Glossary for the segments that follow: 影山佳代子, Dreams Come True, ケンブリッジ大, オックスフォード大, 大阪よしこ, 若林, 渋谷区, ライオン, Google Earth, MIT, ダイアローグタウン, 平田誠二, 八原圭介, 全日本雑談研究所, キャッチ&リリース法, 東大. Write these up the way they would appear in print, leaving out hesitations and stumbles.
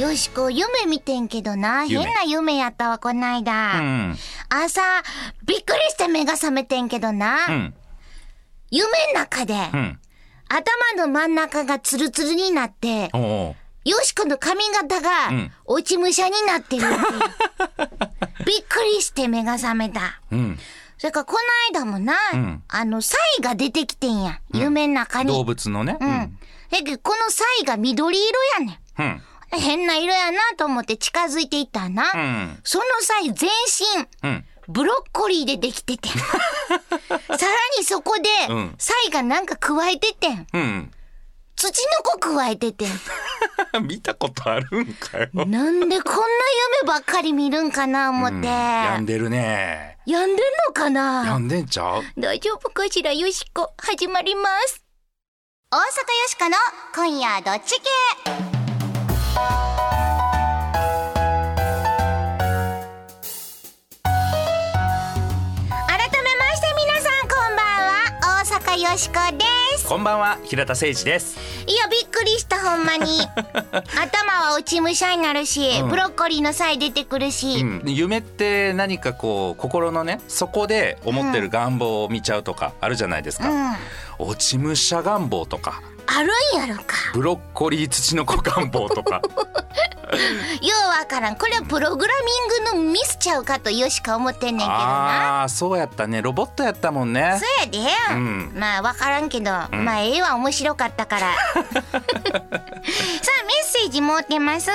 よしこ夢見てんけどな、変な夢やったわこないだ、うん、朝びっくりして目が覚めてんけどな、うん、夢の中で、うん、頭の真ん中がツルツルになってよしこの髪型が落ち武者になってるってびっくりして目が覚めた、うん、それからこの間もな、うん、サイが出てきてんや、うん、夢の中に動物のね、うん、だけどこのサイが緑色やねん、うん、変な色やなと思って近づいていったな、うん、その際全身、うん、ブロッコリーでできててさらにそこで、うん、サイがなんか加えててん、うん、土の子加えてて見たことあるんかよなんでこんな夢ばっかり見るんかな思って、うん、病んでるね、病んでんのかな、病んでんちゃう、大丈夫かしらよしこ、始まります。大阪よしこの今夜どっち系。よしこです。こんばんは、平田誠二です。いやびっくりしたほんまに頭は落ち武者になるし、うん、ブロッコリーの際出てくるし、うん、夢って何かこう心のね底で思ってる願望を見ちゃうとかあるじゃないですか、うんうん、落ち武者願望とかあるんやろか、ブロッコリー土の子願望とかようわからん、これはプログラミングのミスちゃうかとよしか思ってんねんけどな。あ、そうやったね、ロボットやったもんね。そうやで、うん、まあわからんけど、うん、まあ絵は面白かったからさあメッセージもうてます。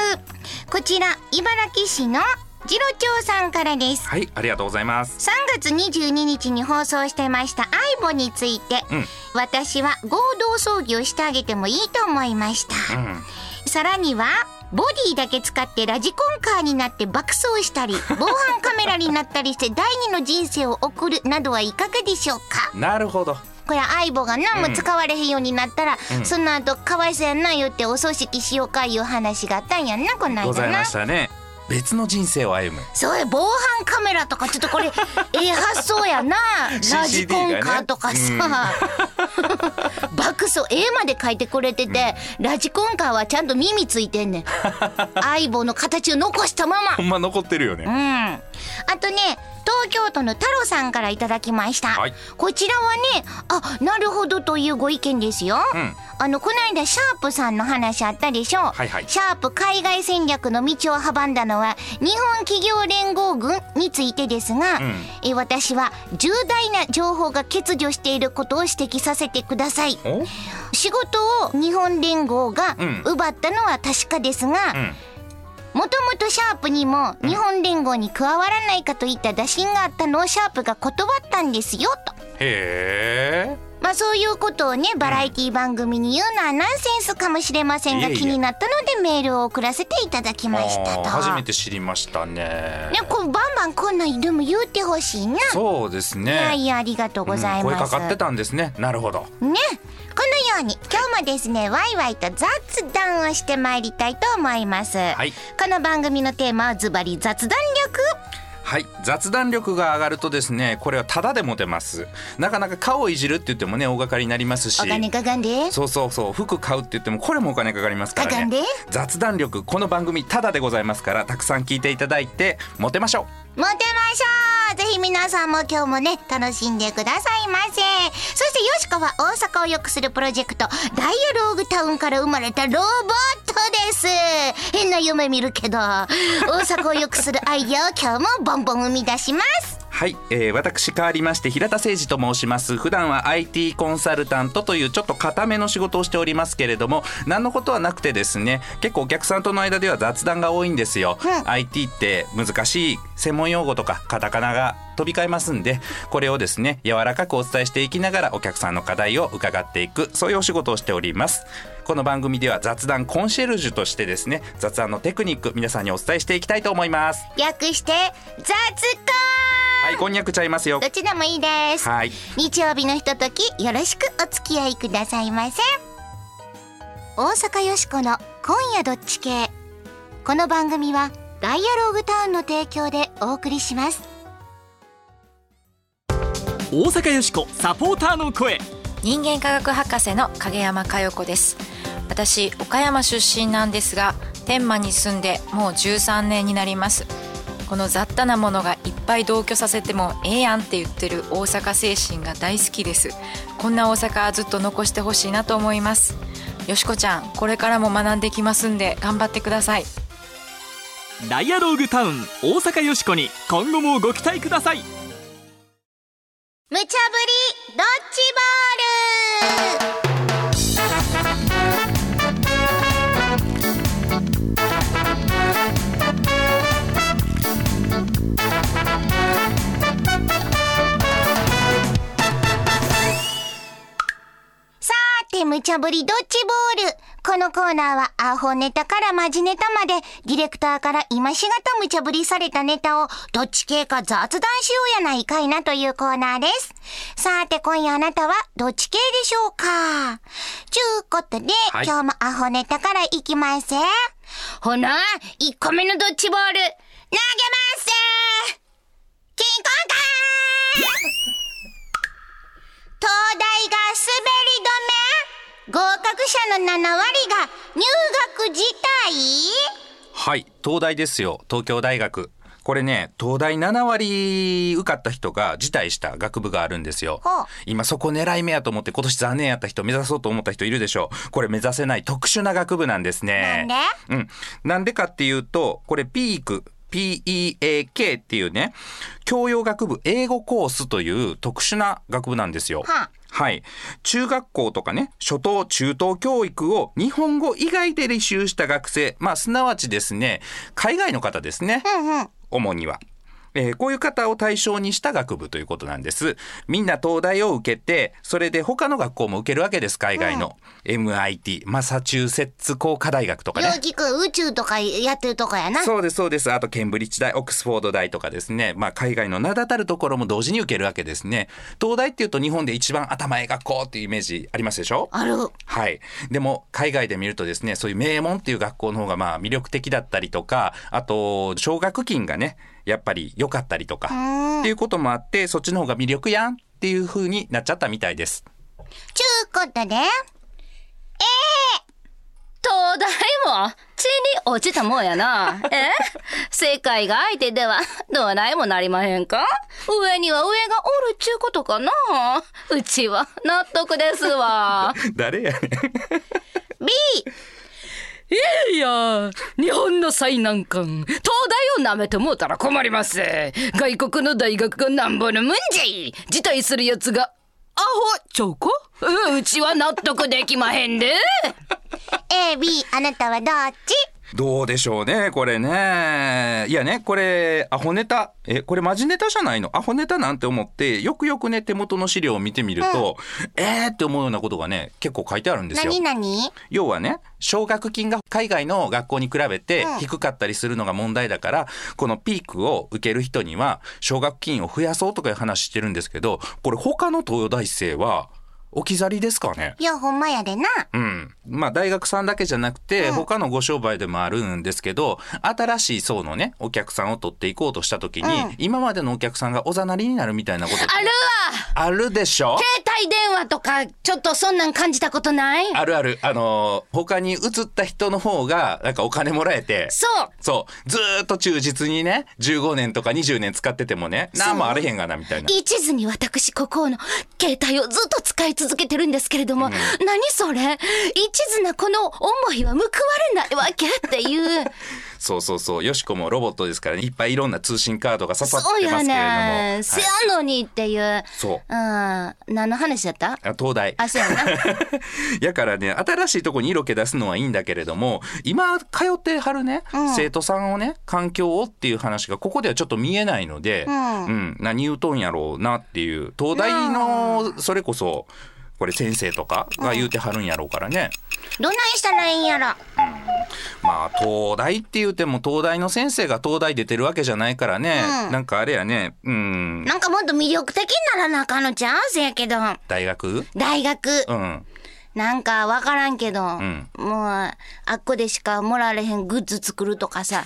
こちら茨城市の次郎長さんからです。はい、ありがとうございます。3月22日に放送してましたアイボについて、うん、私は合同葬儀をしてあげてもいいと思いました、うん、さらにはボディだけ使ってラジコンカーになって爆走したり防犯カメラになったりして第二の人生を送るなどはいかがでしょうか。なるほど、これアイボがな、もう使われへんようになったら、うん、その後かわいそうやな言ってお葬式しようかいう話があったんやんなこの間な。ございましたね、別の人生を歩む。そうや、防犯カメラとかちょっとこれ発想やなラジコンカーとかさ、ね、うん、爆走絵まで描いてくれてて、うん、ラジコンカーはちゃんと耳ついてんねん相棒の形を残したままほんま残ってるよね、うん、あとね東京都の太郎さんからいただきました、はい、こちらはね、あ、なるほどというご意見ですよ、うん、この間シャープさんの話あったでしょう、はいはい、シャープ海外戦略の道を阻んだのは日本企業連合軍についてですが、うん、私は重大な情報が欠如していることを指摘させてください。仕事を日本連合が奪ったのは確かですが、うんうん、もともとシャープにも日本連合に加わらないかといった打診があったのをシャープが断ったんですよと。へー、まあそういうことをねバラエティ番組に言うのはナンセンスかもしれませんが、気になったのでメールを送らせていただきましたと。初めて知りましたね。こうバンバンこんなんでも言うてほしいな。そうですね、いやいやありがとうございます、うん、声かかってたんですね。なるほどね。このように今日もですね、ワイワイと雑談をしてまいりたいと思います、はい、この番組のテーマはズバリ雑談力。はい、雑談力が上がるとですね、これはタダで持てます。なかなか顔をいじるって言ってもね大掛かりになりますし、お金かかんで。そうそうそう、服買うって言ってもこれもお金かかりますからね。かかんで。雑談力、この番組タダでございますから、たくさん聞いていただいてモテましょう、モテましょう。ぜひ皆さんも今日もね楽しんでくださいませ。そしてよしこは大阪を良くするプロジェクトダイアローグタウンから生まれたロボットです。変な夢見るけど大阪を良くするアイデアを今日もボンボン生み出します。はい、私変わりまして平田誠二と申します。普段は IT コンサルタントというちょっと固めの仕事をしておりますけれども、何のことはなくてですね、結構お客さんとの間では雑談が多いんですよ、うん、IT って難しい専門用語とかカタカナが飛び交いますんで、これをですね柔らかくお伝えしていきながらお客さんの課題を伺っていく、そういうお仕事をしております。この番組では雑談コンシェルジュとしてですね、雑談のテクニック皆さんにお伝えしていきたいと思います。略して雑談。はい、こんにゃくちゃいますよ、どっちでもいいです。はい、日曜日のひとときよろしくお付き合いくださいませ。大阪よしこの今夜どっち系、この番組はダイアローグタウンの提供でお送りします。大阪よしこサポーターの声、人間科学博士の影山佳代子です。私岡山出身なんですが、天満に住んでもう13年になります。この雑多なものがいっぱい同居させてもええやんって言ってる大阪精神が大好きです。こんな大阪ずっと残してほしいなと思います。よしこちゃん、これからも学んできますんで頑張ってください。ダイアローグタウン大阪よしこに今後もご期待ください。むちゃぶりドッジボール。むちゃぶりドッジボール。このコーナーはアホネタからマジネタまでディレクターから今しがたむちゃぶりされたネタをどっち系か雑談しようやないかいなというコーナーです。さて今夜あなたはどっち系でしょうか。ちゅうことで、はい、今日もアホネタからいきます。ほな1個目のドッジボール投げますキンコンカーン東大が滑り止め、合格者の7割が入学辞退。はい、東大ですよ、東京大学。これね、東大7割受かった人が辞退した学部があるんですよ。今そこ狙い目やと思って今年残念やった人、目指そうと思った人いるでしょう。これ目指せない特殊な学部なんですね。なんで？なんでかっていうと、これピークPEAK っていうね、教養学部英語コースという特殊な学部なんですよ。はい、中学校とかね、初等中等教育を日本語以外で履修した学生、すなわちですね、海外の方ですね、主には。こういう方を対象にした学部ということなんです。みんな東大を受けて、それで他の学校も受けるわけです、海外の。MIT、マサチューセッツ工科大学とかね。ようきく宇宙とかやってるとかやな。そうです、そうです。あと、ケンブリッジ大、オックスフォード大とかですね。海外の名だたるところも同時に受けるわけですね。東大っていうと日本で一番頭いい学校っていうイメージありますでしょ？ある。はい。でも、海外で見るとですね、そういう名門っていう学校の方が魅力的だったりとか、あと、奨学金がね、やっぱり良かったりとかっていうこともあって、そっちの方が魅力やんっていう風になっちゃったみたいです。ちゅうことで、東大も地に落ちたもんやな。世界が相手ではどうないもなりまへんか。上には上がおるっちゅうことかな。うちは納得ですわ。誰やねん。B、いや、日本の最難関、東大を舐めてもうたら困ります。外国の大学がなんぼのもんじゃい。辞退するやつがアホちょうこ。うちは納得できまへんで。A、B、あなたはどっち？どうでしょうね、これね。いやね、これアホネタ、これマジネタじゃないの、アホネタなんて思ってよくよくね、手元の資料を見てみると、って思うようなことがね、結構書いてあるんですよ。何？要はね、奨学金が海外の学校に比べて低かったりするのが問題だから、このピークを受ける人には奨学金を増やそうとかいう話してるんですけど、これ他の東大生は置き去りですかね。いや、ほんまやでな。大学さんだけじゃなくて、他のご商売でもあるんですけど、新しい層のね、お客さんを取っていこうとした時に、今までのお客さんがおざなりになるみたいなことあるわ。あるでしょ。携帯電話とかちょっとそんなん感じたことない？あるある。他に移った人の方がなんかお金もらえて、そうずーっと忠実にね、15年とか20年使っててもね、なんもあれへんがなみたいな。一途に私ここの携帯をずっと使い続けてるんですけれども、何それ、一途なこの思いは報われないわけっていう。そうよしこもロボットですから、ね、いっぱいいろんな通信カードが刺さってますけれども。そうやね、せやのにっていう、何の話だった？東大。そうやな。やからね、新しいとこに色気出すのはいいんだけれども、今通ってはるね、生徒さんをね、環境をっていう話がここではちょっと見えないので、何言うとんやろうなっていう。東大のそれこそこれ先生とかが言うてはるんやろうからね、どないしたらいいんやろ。東大って言うても東大の先生が東大出てるわけじゃないからね、なんかあれやね、なんかもっと魅力的にならなあかんのちゃう？せやけど大学、なんかわからんけど、もうあっこでしかもらわれへんグッズ作るとかさ。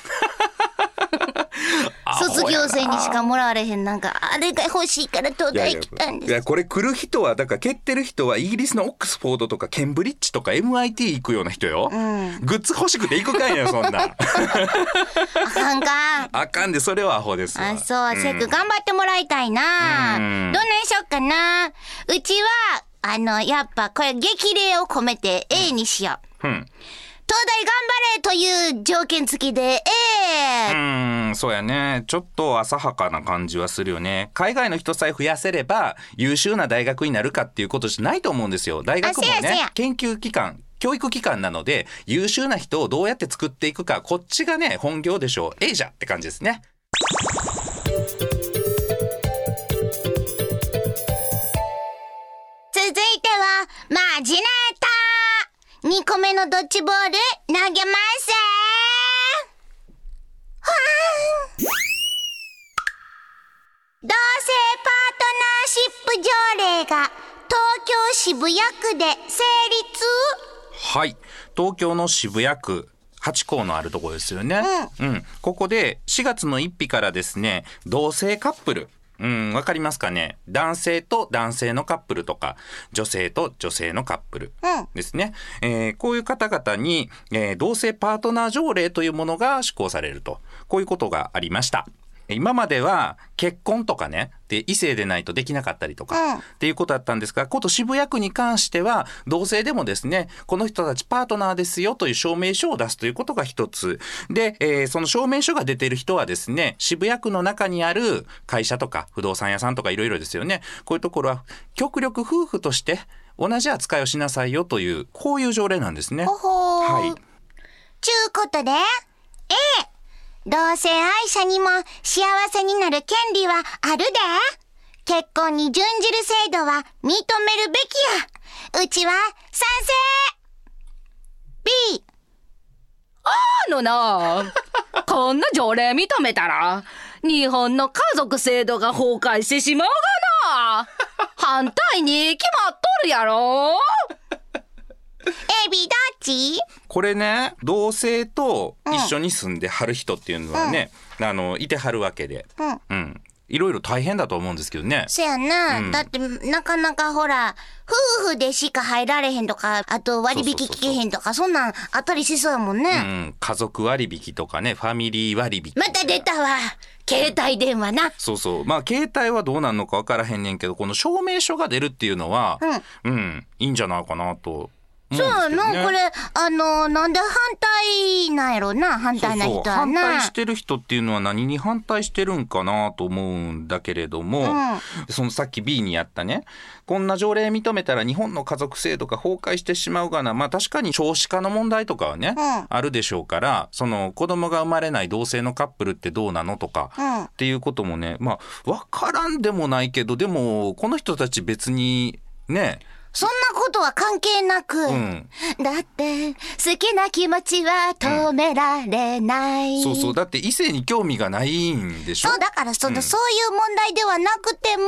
卒業生にしかもらわれへん、なんかあれが欲しいから東大来たんです。いやこれ来る人はだから蹴ってる人はイギリスのオックスフォードとかケンブリッジとか MIT 行くような人よ、うん、グッズ欲しくて行くかいよそんなあかんかあかんで、それはアホですわ。あそう、うん、せっかく頑張ってもらいたいな、うん、どんなんしよっかな。うちはやっぱこれ激励を込めて A にしよう、うんうん、東大頑張れという条件付きで A。 そうやね、ちょっと浅はかな感じはするよね。海外の人さえ増やせれば優秀な大学になるかっていうことじゃないと思うんですよ。大学もね研究機関教育機関なので、優秀な人をどうやって作っていくか、こっちがね本業でしょう。 A じゃって感じですね。続いてはマジネーター2個目のドッジボール投げます。同性パートナーシップ条例が東京渋谷区で成立。はい、東京の渋谷区ハチ公のあるところですよね、うんうん、ここで4月の1日からですね、同性カップル、うん、わかりますかね。男性と男性のカップルとか、女性と女性のカップルですね。うん、こういう方々に、同性パートナー条例というものが施行されると。こういうことがありました。今までは結婚とかね、で異性でないとできなかったりとか、うん、っていうことだったんですが、こと渋谷区に関しては同性でもですね、この人たちパートナーですよという証明書を出すということが一つで、その証明書が出ている人はですね、渋谷区の中にある会社とか不動産屋さんとかいろいろですよね、こういうところは極力夫婦として同じ扱いをしなさいよという、こういう条例なんですね。ほほー、はい、ちゅうことで A、同性愛者にも幸せになる権利はあるで。結婚に準じる制度は認めるべきや。うちは賛成。B、 あのなこんな条例認めたら日本の家族制度が崩壊してしまうがな。反対に決まっとるやろ。A、B どっち？これね、同性と一緒に住んではる人っていうのはね、うん、いてはるわけで、うんうん、いろいろ大変だと思うんですけどね。そやな、うん、だってなかなかほら夫婦でしか入られへんとか、あと割引聞けへんとか、 そんなんあったりしそうやもんね、うん、家族割引とかね、ファミリー割引。また出たわ携帯電話な。そうそう、まあ携帯はどうなんのか分からへんねんけど、この証明書が出るっていうのは、うんうん、いいんじゃないかなと。そうな、ね、これなんで反対なんやろな、反対な人はな。そうそう、反対してる人っていうのは何に反対してるんかなと思うんだけれども、うん、そのさっき B にやったね、こんな条例認めたら日本の家族制度が崩壊してしまうがな。まあ確かに少子化の問題とかはね、うん、あるでしょうから、その子供が生まれない同性のカップルってどうなのとか、うん、っていうこともね、まあわからんでもないけど、でもこの人たち別にね、そんなことは関係なく、うん、だって好きな気持ちは止められない、うん、そうそう、だって異性に興味がないんでしょ。そうだからうん、そういう問題ではなくても、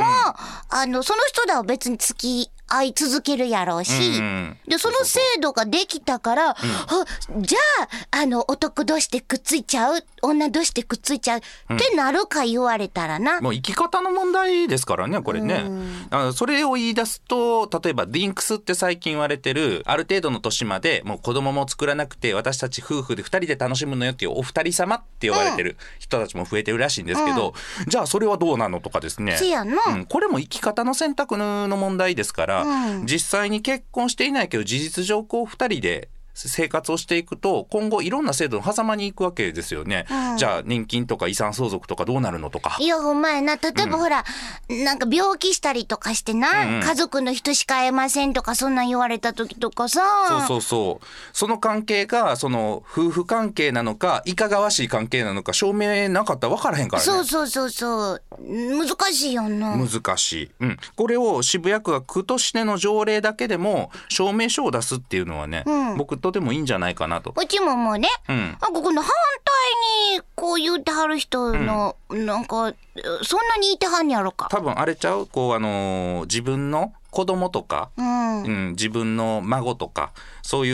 うん、その人らは別に付き合い続けるやろうし、うんうん、でその制度ができたから、うん、じゃあ男同士でくっついちゃう、女同士でくっついちゃう、うん、ってなるか言われたらな、もう生き方の問題ですからねこれね、うん、それを言い出すと、例えばディンクスって最近言われてる、ある程度の年までもう子供も作らなくて私たち夫婦で2人で楽しむのよっていうお二人様って呼ばれてる人たちも増えてるらしいんですけど、うん、じゃあそれはどうなのとかですね、うん、これも生き方の選択の問題ですから、うん、実際に結婚していないけど事実上こう2人で生活をしていくと、今後いろんな制度の狭間に行くわけですよね、うん、じゃあ年金とか遺産相続とかどうなるのとか。いやほんまやな、例えばほら、うん、なんか病気したりとかしてな、うんうん、家族の人しか会えませんとか、そんなん言われた時とかさ。そうそうそう、その関係がその夫婦関係なのかいかがわしい関係なのか証明なかったら分からへんからね。そうそうそうそう、難しいよな。難しい、うん、これを渋谷区が区としての条例だけでも証明書を出すっていうのはね、うん、僕とてもいいんじゃないかなと。うちももうね、うん、この反対にこう言ってはる人の、うん、なんかそんなにいてはんやろか。多分あれちゃう、こう自分の子供とか、うんうん、自分の孫とかそうい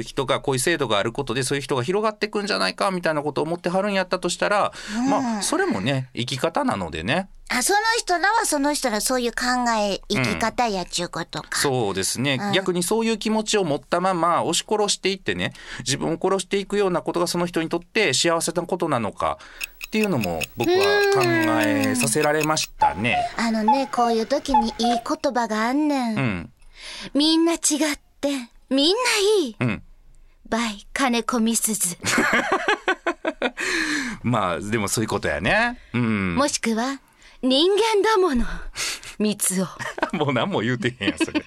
う人がこういう制度があることでそういう人が広がっていくんじゃないかみたいなことを思ってはるんやったとしたら、うん、まあそれもね生き方なのでね、あその人らはその人らそういう考え生き方やっちゅうことか、うん、そうですね、うん、逆にそういう気持ちを持ったまま押し殺していってね自分を殺していくようなことがその人にとって幸せなことなのかっていうのも僕は考えさせられましたね。あのねこういう時にいい言葉があんねん、うん、みんな違ってみんないい、うん、バイ金子みすずまあでもそういうことやね、うん、もしくは人間だものみつおもう何も言うてへんやそれ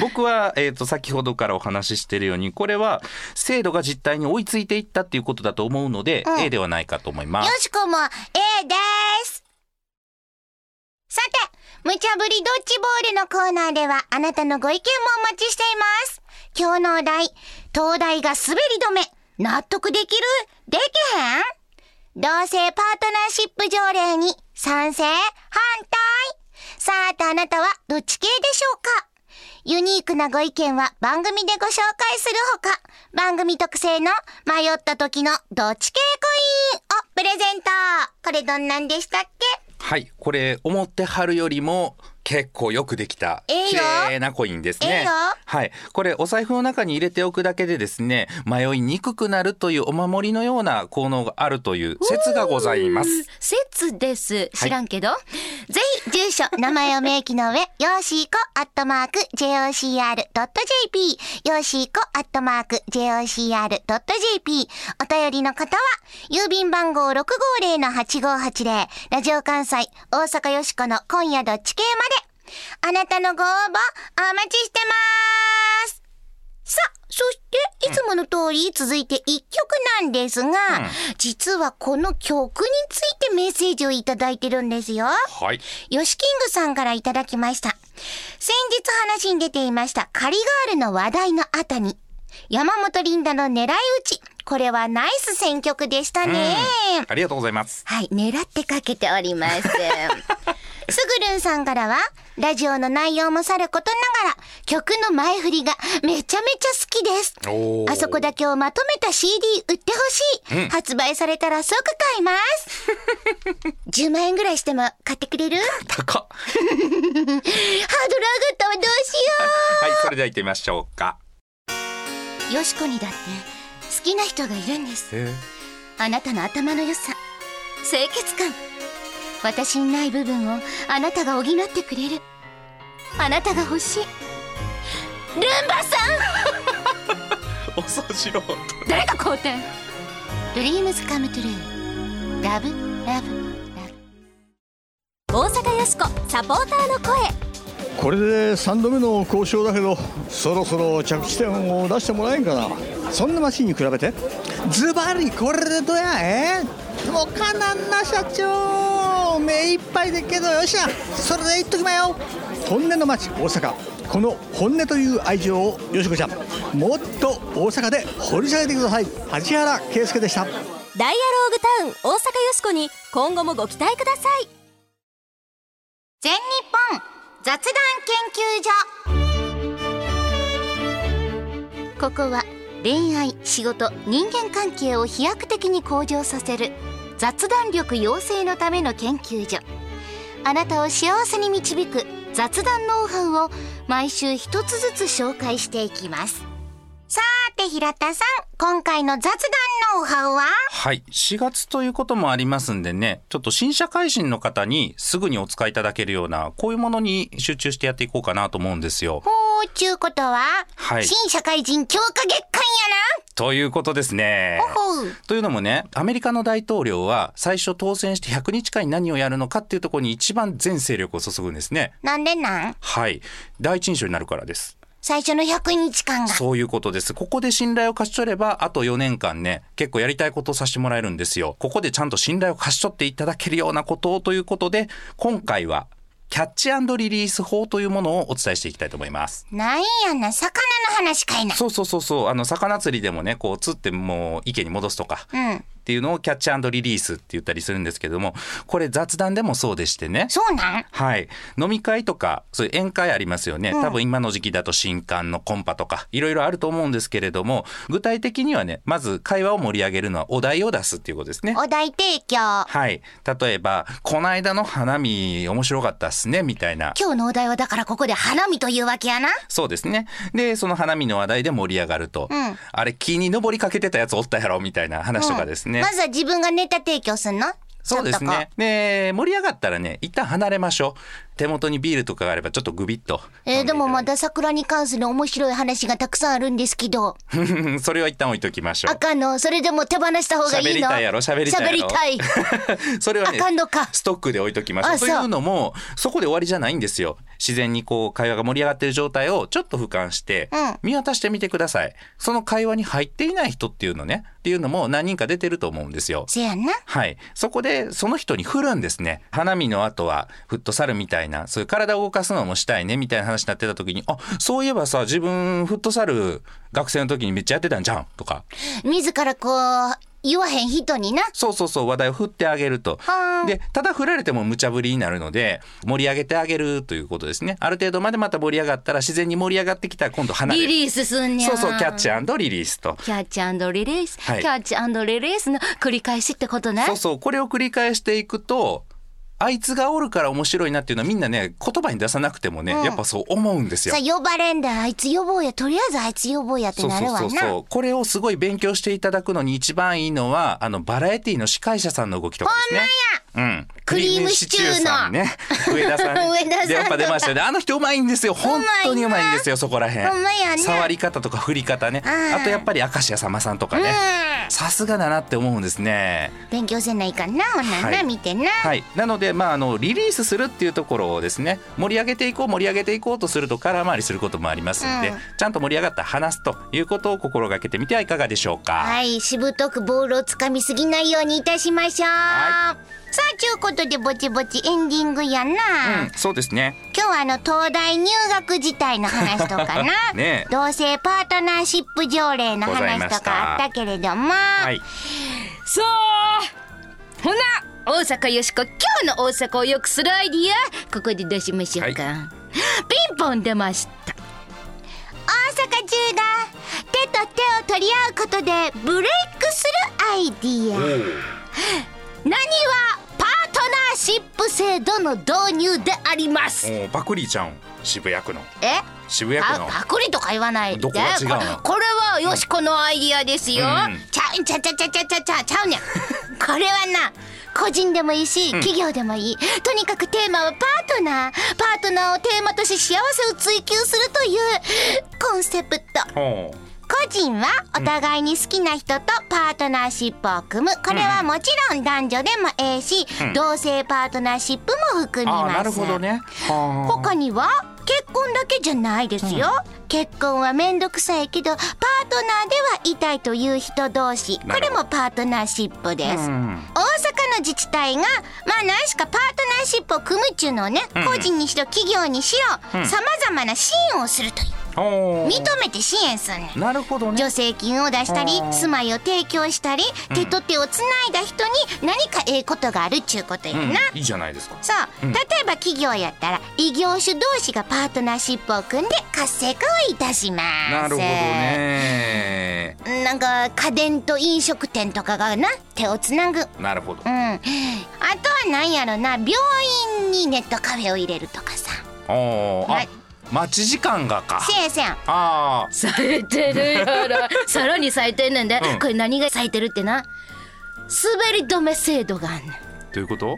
僕は、先ほどからお話ししてるようにこれは制度が実態に追いついていったっていうことだと思うので、うん、A ではないかと思います。よしこも A です。さて無茶ぶりドッジボールのコーナーではあなたのご意見もお待ちしています。今日のお題、東大が滑り止め、納得できるでけへん、同性パートナーシップ条例に賛成反対、さああなたはどっち系でしょうか。ユニークなご意見は番組でご紹介するほか、番組特製の迷った時のどっち系コインをプレゼント。これどんなんでしたっけ？はい、これ思ってはるよりも結構よくできた綺麗なコインですね、はい、これお財布の中に入れておくだけでですね迷いにくくなるというお守りのような効能があるという説がございます。説です、知らんけど、はい、ぜひ住所名前を明記の上よしいこ@jocr.jp よしいこ@jocr.jp お便りの方は郵便番号 650-8580 ラジオ関西大阪よしこの今夜どっち系まであなたのご応募お待ちしてます。さあそしていつもの通り続いて1曲なんですが、うん、実はこの曲についてメッセージをいただいてるんですよ。はい。ヨシキングさんからいただきました。先日話に出ていましたカリガールの話題のあたに山本リンダの狙い撃ち、これはナイス選曲でしたね、うん、ありがとうございます。はい、狙ってかけておりますすぐるんさんからはラジオの内容もさることながら曲の前振りがめちゃめちゃ好きです。あそこだけをまとめた CD 売ってほしい、うん、発売されたら即買います10万円ぐらいしても買ってくれる？高っハードル上がったわ、どうしようはい、それでは行ってみましょうか。よしこにだって好きな人がいるんです。あなたの頭の良さ、清潔感、私にない部分をあなたが補ってくれる、あなたが欲しいルンバさんお掃除ロボット誰が肯定。 Dreams Come True ラブラブラブ。大阪よしこサポーターの声。これで3度目の交渉だけどそろそろ着地点を出してもらえんかな。そんなマシンに比べてズバリこれでどやもうかなんな社長目いっぱいでけどよっしゃそれで言っときまよ。本音の街大阪、この本音という愛情をよしこちゃんもっと大阪で掘り下げてください。八原圭介でした。ダイアローグタウン大阪よしこに今後もご期待ください。全日本雑談研究所、ここは恋愛、仕事、人間関係を飛躍的に向上させる雑談力養成のための研究所。あなたを幸せに導く雑談ノウハウを毎週一つずつ紹介していきます。さーて平田さん、今回の雑談ノウハウは？はい、4月ということもありますんでね、ちょっと新社会人の方にすぐにお使いいただけるようなこういうものに集中してやっていこうかなと思うんですよ。ほー、ちゅうことは、はい、新社会人強化月間やなということですね。ほほ。というのもね、アメリカの大統領は最初当選して100日間に何をやるのかっていうところに一番全勢力を注ぐんですね。なんでなん？はい、第一印象になるからです。最初の100日間が。そういうことです。ここで信頼を勝ち取れば、あと4年間ね、結構やりたいことをさせてもらえるんですよ。ここでちゃんと信頼を勝ち取っていただけるようなことをということで、今回はキャッチ&リリース法というものをお伝えしていきたいと思います。なんやな、魚の話かいな。そうそうそうそう、魚釣りでもね、こう釣ってもう池に戻すとか。うん。っっていうのをキャッチ&リリースって言ったりするんですけども、これ雑談でもそうでしてね。そうなん、はい、飲み会とかそういう宴会ありますよね、うん、多分今の時期だと新刊のコンパとかいろいろあると思うんですけれども、具体的にはね、まず会話を盛り上げるのはお題を出すっていうことですね。お題提供、はい、例えばこの間の花見面白かったっすねみたいな。今日のお題はだからここで花見というわけやな。そうですね。でその花見の話題で盛り上がると、うん、あれ木に登りかけてたやつおったやろみたいな話とかですね、うん、まずは自分がネタ提供すんの。そうですね。で盛り上がったらね、一旦離れましょう。手元にビールとかがあればちょっとグビッと。でもまだ桜に関する面白い話がたくさんあるんですけどそれは一旦置いときましょう。あかんの。それでも手放した方がいいの。喋りたいやろ。喋りたいそれはね、あかんのか。ストックで置いときましょう。というのもそこで終わりじゃないんですよ。自然にこう会話が盛り上がっている状態をちょっと俯瞰して見渡してみてください、うん、その会話に入っていない人っていうのね、っていうのも何人か出てると思うんですよ。せやな。はい。そこでその人に振るんですね。花見の後はフットサルみたいな、そういう体を動かすのもしたいねみたいな話になってた時に、あ、そういえばさ、自分フットサル学生の時にめっちゃやってたんじゃんとか、自らこう言わへん人にな。そうそうそう、話題を振ってあげると。でただ振られても無茶ぶりになるので盛り上げてあげるということですね。ある程度までまた盛り上がったら、自然に盛り上がってきたら今度離れる。リリースすんにゃ。そうそう、キャッチ&リリースと。キャッチ&リリース、はい、キャッチ&リリースの繰り返しってことね。そうそう、これを繰り返していくと、あいつがおるから面白いなっていうのはみんなね、言葉に出さなくてもね、うん、やっぱそう思うんですよ。さあ呼ばれんだ、あいつ呼ぼうや、とりあえずあいつ呼ぼうやってなるわな。そうそうそうそう。これをすごい勉強していただくのに一番いいのは、バラエティの司会者さんの動きとかですね。ほんまや、うん、クリームシチューさんね、上田さんでやっぱ出ましたよね。あの人うまいんですよ、本当にうまいんですよ。そこらへん触り方とか振り方ね、あとやっぱり明石家さんまさんとかね、さすがだなって思うんですね。勉強せないかな、ほんなら見てな、はい、なのでまあ、リリースするっていうところをですね、盛り上げていこうとすると空回りすることもありますので、うん、ちゃんと盛り上がったら話すということを心がけてみてはいかがでしょうか。はい、しぶとくボールをつかみすぎないようにいたしましょう。はい、さあ、ということでぼちぼちエンディングやな、うん、そうですね。今日は東大入学自体の話とかなね、同性パートナーシップ条例の話とかあったけれども、はい、そうほな大阪よしこ、今日の大阪を良くするアイディア、ここで出しましょうか、はい、ピンポン出ました。大阪中が手と手を取り合うことでブレイクするアイディア、何はパートナーシップ制度の導入であります。パクリちゃん、渋谷区の渋谷区のパクリとか言わないで。どこが違うの。これはよしこのアイディアですよ、うん、ちゃうねんこれはな、個人でもいいし企業でもいい、うん、とにかくテーマはパートナーをテーマとして幸せを追求するというコンセプト。個人はお互いに好きな人とパートナーシップを組む、これはもちろん男女でもええし、うん、同性パートナーシップも含みます。なるほどね。他には結婚だけじゃないですよ、うん、結婚はめんどくさいけどパートナーではいたいという人同士、これもパートナーシップです、うん、大阪の自治体が何しかパートナーシップを組むっちゅうのをね、うん、個人にしろ企業にしろさまざまな支援をするという、認めて支援するね。なるほどね。助成金を出したり、住まいを提供したり、手と手をつないだ人に何かええことがあるっちゅうことやな、うん、いいじゃないですか。そう、うん、例えば企業やったら異業種同士がパートナーシップを組んで活性化をいたします。なるほどね。なんか家電と飲食店とかがな、手をつなぐ。なるほど、うん、あとはなんやろな、病院にネットカフェを入れるとかさ。待ち時間がか。せやん。ああ。咲いてるやろ。さらに咲いてんねんで、うん。これ何が咲いてるってな。滑り止め制度があんねん。どういうこと？こ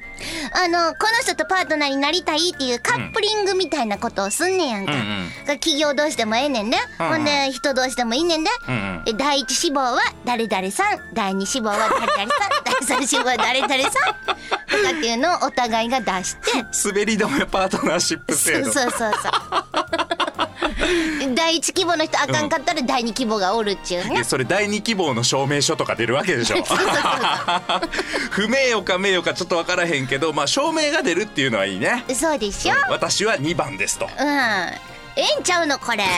の人とパートナーになりたいっていうカップリングみたいなことをすんねやんか。うんうん、企業同士でもええねんで、うんうん。ほんで人同士でもいいねんで。うんうん、第一志望は誰々さん、第二志望は誰々さん、第三志望は誰々さん。とかっていうのをお互いが出して滑り止めパートナーシップ制度。そう第1希望の人あかんかったら第2希望がおるっちゅうね、うん、それ第2希望の証明書とか出るわけでしょ不名誉か名誉かちょっと分からへんけど、証明が出るっていうのはいいね。そうでしょ、私は2番ですと、うん、えんちゃうのこれまあ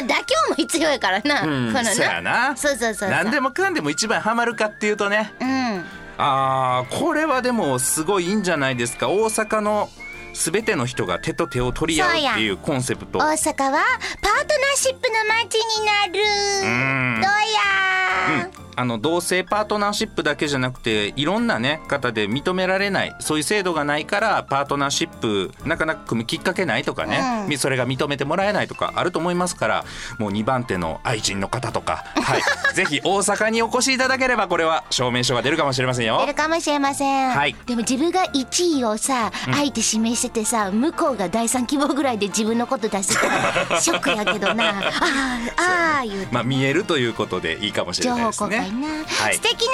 妥協も必要やからな、うん、このな、そうやな、そうそうそう、何でもかんでも一番ハマるかっていうとね、うん、あーこれはでもすごいいいんじゃないですか。大阪のすべての人が手と手を取り合うっていうコンセプト。大阪はパートナーシップの街になる。どうや、うん、同性パートナーシップだけじゃなくていろんな、ね、方で認められない、そういう制度がないからパートナーシップなかなか組むきっかけないとかね、うん、それが認めてもらえないとかあると思いますから、もう2番手の愛人の方とか、はい、ぜひ大阪にお越しいただければこれは証明書が出るかもしれませんよ。出るかもしれません、はい、でも自分が1位をさ相手示しててさ、向こうが第3希望ぐらいで自分のこと出してたらショックやけどなあー言うて、まあ、見えるということでいいかもしれないですね。はい、素敵な日曜日の夜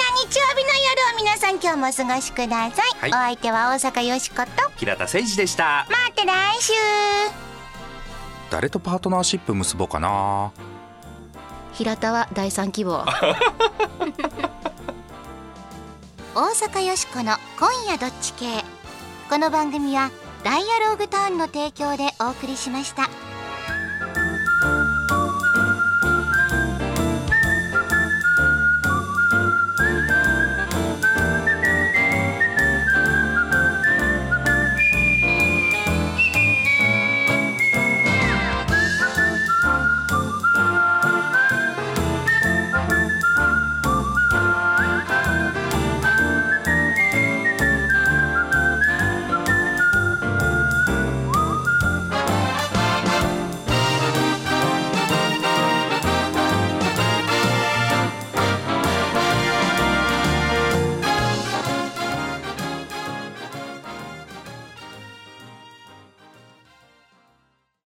を皆さん今日もお過ごしください、はい、お相手は大阪よしこと平田誠二でした。待って来週。誰とパートナーシップ結ぼうかな。平田は第3希望大阪よしこの今夜どっち系。この番組はダイアローグターンの提供でお送りしました。